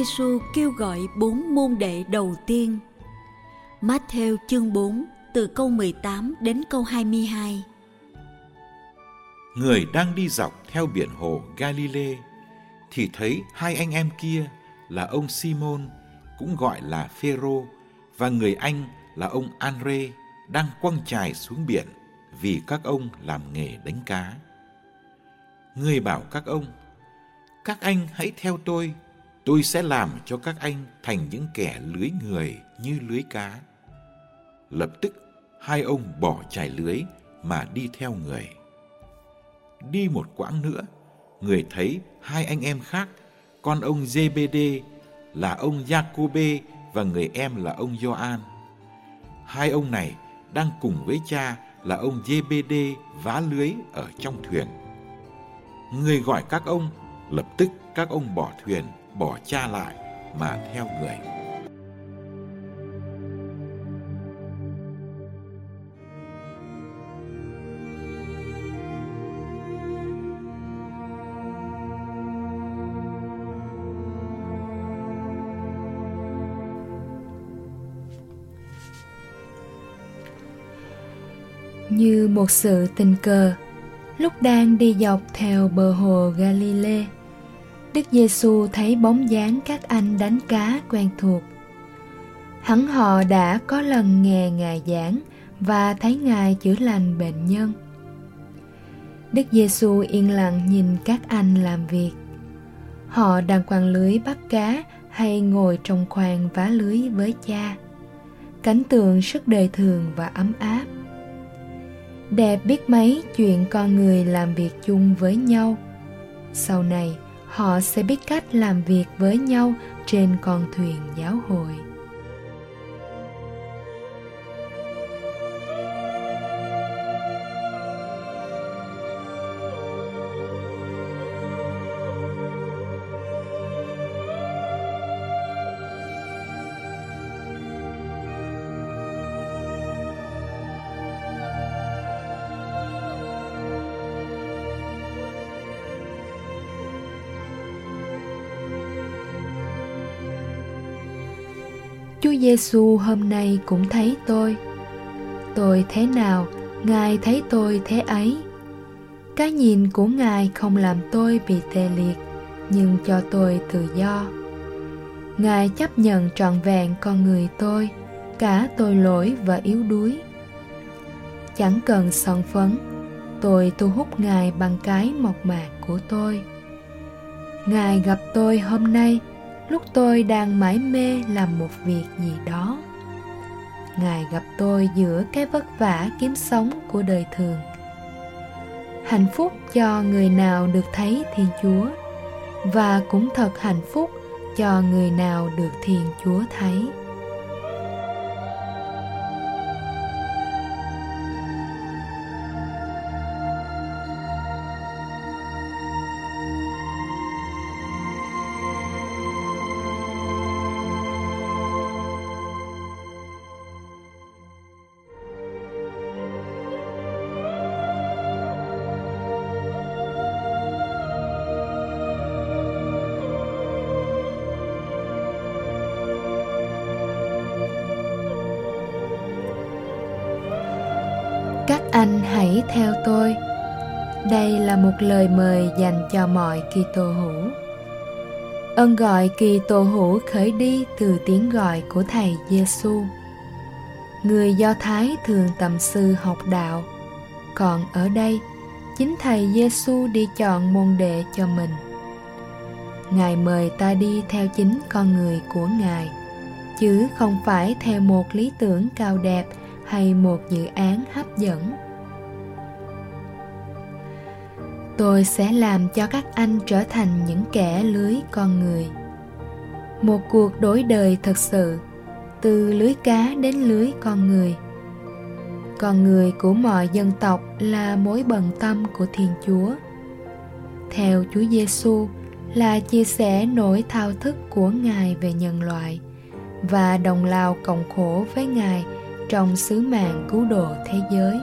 Giê-su kêu gọi 4 môn đệ đầu tiên. Mát-thêu chương 4 từ câu 18 đến câu 22. Người đang đi dọc theo biển hồ Galilê thì thấy hai anh em kia là ông Simon, cũng gọi là Phêrô, và người anh là ông Andrê đang quăng chài xuống biển, vì các ông làm nghề đánh cá. Người bảo các ông: các anh hãy theo tôi sẽ làm cho các anh thành những kẻ lưới người như lưới cá. Lập tức hai ông bỏ chài lưới mà đi theo người. Đi một quãng nữa, người thấy hai anh em khác, con ông Giê-bê-đê là ông Giacôbê và người em là ông Gioan. Hai ông này đang cùng với cha là ông Giê-bê-đê vá lưới ở trong thuyền. Người gọi các ông, lập tức các ông bỏ thuyền, bỏ cha lại mà theo người. Như một sự tình cờ, lúc đang đi dọc theo bờ hồ Galilê, Đức Giê-su thấy bóng dáng các anh đánh cá quen thuộc. Hẳn họ đã có lần nghe Ngài giảng và thấy Ngài chữa lành bệnh nhân. Đức Giê-su yên lặng nhìn các anh làm việc. Họ đang quăng lưới bắt cá hay ngồi trong khoang vá lưới với cha. Cảnh tượng rất đời thường và ấm áp. Đẹp biết mấy chuyện con người làm việc chung với nhau. Sau này, họ sẽ biết cách làm việc với nhau trên con thuyền giáo hội. Chúa Giê-su hôm nay cũng thấy tôi thế nào, Ngài thấy tôi thế ấy. Cái nhìn của Ngài không làm tôi bị tê liệt, nhưng cho tôi tự do. Ngài chấp nhận trọn vẹn con người tôi, cả tội lỗi và yếu đuối. Chẳng cần son phấn, tôi thu hút Ngài bằng cái mộc mạc của tôi. Ngài gặp tôi hôm nay, lúc tôi đang mải mê làm một việc gì đó. Ngài gặp tôi giữa cái vất vả kiếm sống của đời thường. Hạnh phúc cho người nào được thấy Thiên Chúa, và cũng thật hạnh phúc cho người nào được Thiên Chúa thấy. Các anh hãy theo tôi. Đây là một lời mời dành cho mọi Kitô hữu. Ơn gọi Kitô hữu khởi đi từ tiếng gọi của Thầy Giê-su. Người Do Thái thường tầm sư học đạo, còn ở đây, chính Thầy Giê-su đi chọn môn đệ cho mình. Ngài mời ta đi theo chính con người của Ngài, chứ không phải theo một lý tưởng cao đẹp hay một dự án hấp dẫn. Tôi sẽ làm cho các anh trở thành những kẻ lưới con người. Một cuộc đổi đời thật sự, từ lưới cá đến lưới con người. Con người của mọi dân tộc là mối bận tâm của Thiên Chúa. Theo Chúa Giê-su là chia sẻ nỗi thao thức của Ngài về nhân loại và đồng lao cộng khổ với Ngài trong sứ mạng cứu độ thế giới.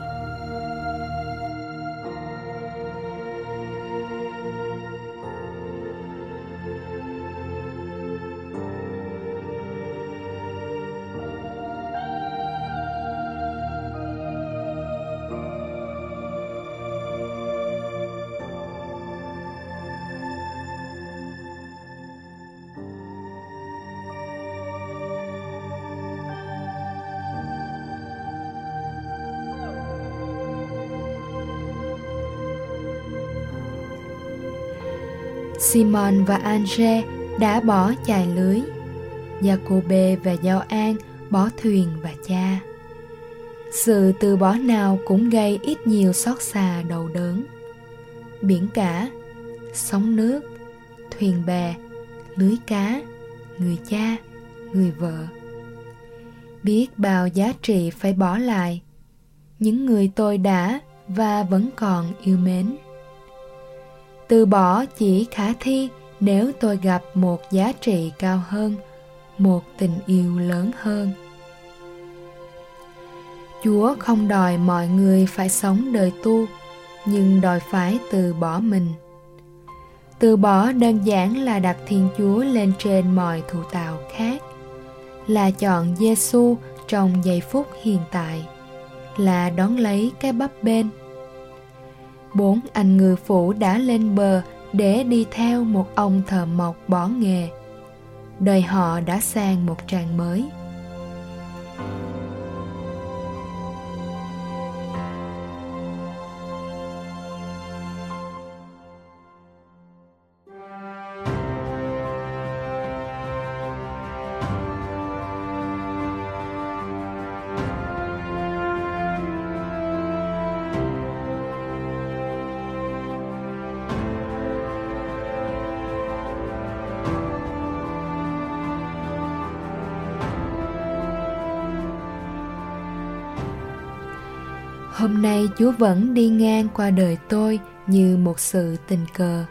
Simon và André đã bỏ chài lưới, Giacôbê và Gioan bỏ thuyền và cha. Sự từ bỏ nào cũng gây ít nhiều xót xa đau đớn. Biển cả, sóng nước, thuyền bè, lưới cá, người cha, người vợ. Biết bao giá trị phải bỏ lại, những người tôi đã và vẫn còn yêu mến. Từ bỏ chỉ khả thi nếu tôi gặp một giá trị cao hơn, một tình yêu lớn hơn. Chúa không đòi mọi người phải sống đời tu, nhưng đòi phải từ bỏ mình. Từ bỏ đơn giản là đặt Thiên Chúa lên trên mọi thụ tạo khác, là chọn Giê-su trong giây phút hiện tại, là đón lấy cái bắp bên. 4 anh ngư phủ đã lên bờ để đi theo một ông thợ mộc bỏ nghề. Đời họ đã sang một trang mới. Hôm nay Chúa vẫn đi ngang qua đời tôi như một sự tình cờ.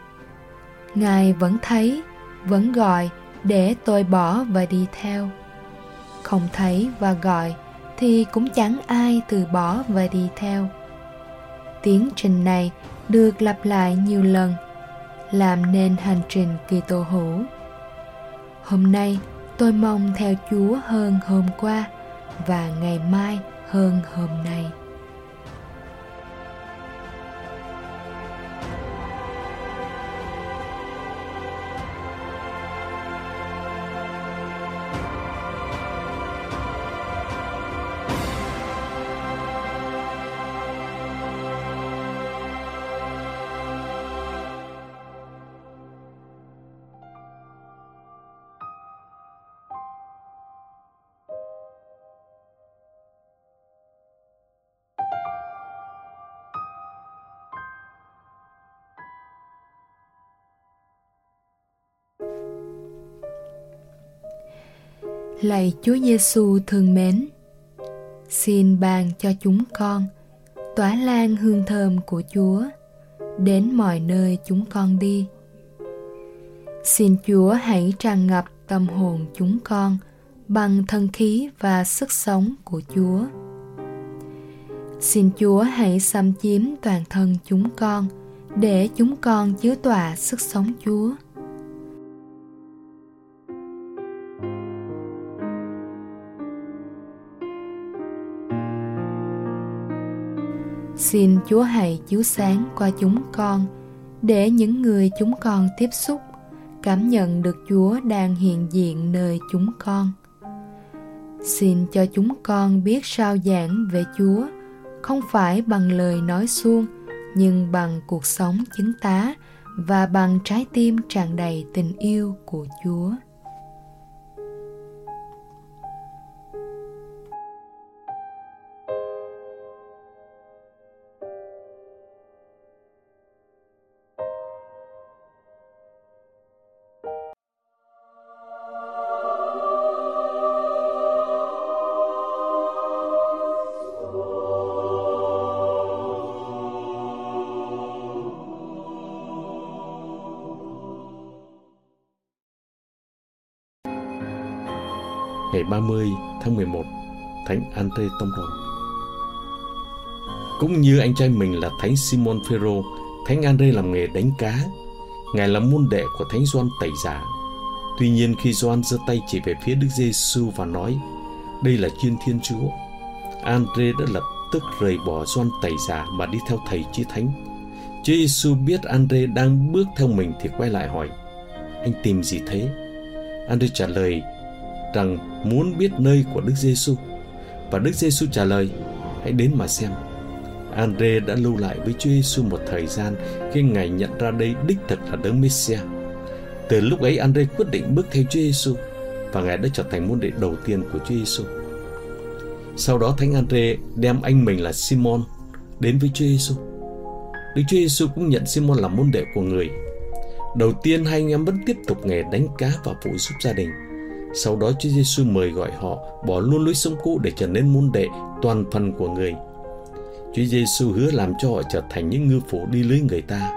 Ngài vẫn thấy, vẫn gọi để tôi bỏ và đi theo. Không thấy và gọi thì cũng chẳng ai từ bỏ và đi theo. Tiến trình này được lặp lại nhiều lần, làm nên hành trình Kitô hữu. Hôm nay tôi mong theo Chúa hơn hôm qua và ngày mai hơn hôm nay. Lạy Chúa Giêsu thương mến, xin ban cho chúng con tỏa lan hương thơm của Chúa đến mọi nơi chúng con đi. Xin Chúa hãy tràn ngập tâm hồn chúng con bằng thân khí và sức sống của Chúa. Xin Chúa hãy xâm chiếm toàn thân chúng con để chúng con chứa tỏa sức sống Chúa. Xin Chúa hãy chiếu sáng qua chúng con để những người chúng con tiếp xúc cảm nhận được Chúa đang hiện diện nơi chúng con. Xin cho chúng con biết rao giảng về Chúa không phải bằng lời nói suông nhưng bằng cuộc sống chứng tá và bằng trái tim tràn đầy tình yêu của Chúa. Ngày 30 tháng 11, Thánh Andrê Tông Đồ. Cũng như anh trai mình là Thánh Simon Phêrô, Thánh Andrê làm nghề đánh cá. Ngài là môn đệ của Thánh Gioan Tẩy Giả. Tuy nhiên khi Gioan giơ tay chỉ về phía Đức Giêsu và nói: "Đây là Chiên Thiên Chúa", Andrê đã lập tức rời bỏ Gioan Tẩy Giả mà đi theo thầy Chí Thánh. Chúa Giêsu biết Andrê đang bước theo mình thì quay lại hỏi: "Anh tìm gì thế?" Andrê trả lời rằng muốn biết nơi của Đức Giêsu, và Đức Giêsu trả lời: "Hãy đến mà xem." Andrê đã lưu lại với Chúa Giêsu một thời gian khi ngài nhận ra đây đích thực là Đấng Mêsia. Từ lúc ấy Andrê quyết định bước theo Chúa Giêsu và ngài đã trở thành môn đệ đầu tiên của Chúa Giêsu. Sau đó Thánh Andrê đem anh mình là Simon đến với Chúa Giêsu. Đức Chúa Giêsu cũng nhận Simon làm môn đệ của người. Đầu tiên hai anh em vẫn tiếp tục nghề đánh cá và phụ giúp gia đình. Sau đó Chúa Giêsu mời gọi họ bỏ luôn lối sống cũ để trở nên môn đệ toàn phần của người. Chúa Giêsu hứa làm cho họ trở thành những ngư phủ đi lưới người ta.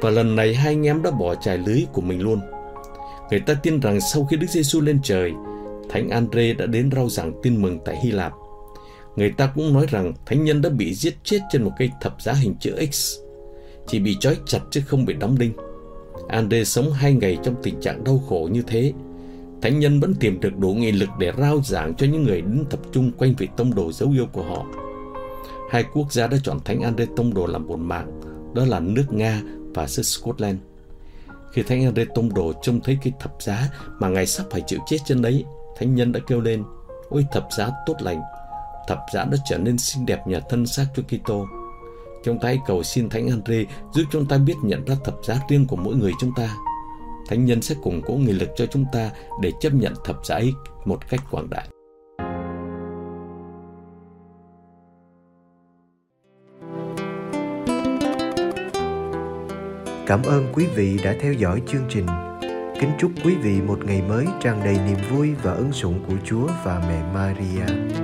Và lần này hai anh em đã bỏ trải lưới của mình luôn. Người ta tin rằng sau khi Đức Giêsu lên trời, Thánh Andrê đã đến rao giảng tin mừng tại Hy Lạp. Người ta cũng nói rằng thánh nhân đã bị giết chết trên một cây thập giá hình chữ X, chỉ bị trói chặt chứ không bị đóng đinh. Andrê sống 2 ngày trong tình trạng đau khổ như thế. Thánh nhân vẫn tìm được đủ nghị lực để rao giảng cho những người đến tập trung quanh vị tông đồ dấu yêu của họ. 2 quốc gia đã chọn Thánh Andrê tông đồ làm bổn mạng, đó là nước Nga và xứ Scotland. Khi Thánh Andrê tông đồ trông thấy cái thập giá mà ngài sắp phải chịu chết trên đấy, thánh nhân đã kêu lên: "Ôi thập giá tốt lành!" Thập giá đã trở nên xinh đẹp nhờ thân xác Chúa Kitô. Chúng ta hãy cầu xin Thánh Andrê giúp chúng ta biết nhận ra thập giá riêng của mỗi người chúng ta. Thánh nhân sẽ củng cố nghị lực cho chúng ta để chấp nhận thập giá ấy một cách quảng đại. Cảm ơn quý vị đã theo dõi chương trình. Kính chúc quý vị một ngày mới tràn đầy niềm vui và ân sủng của Chúa và mẹ Maria.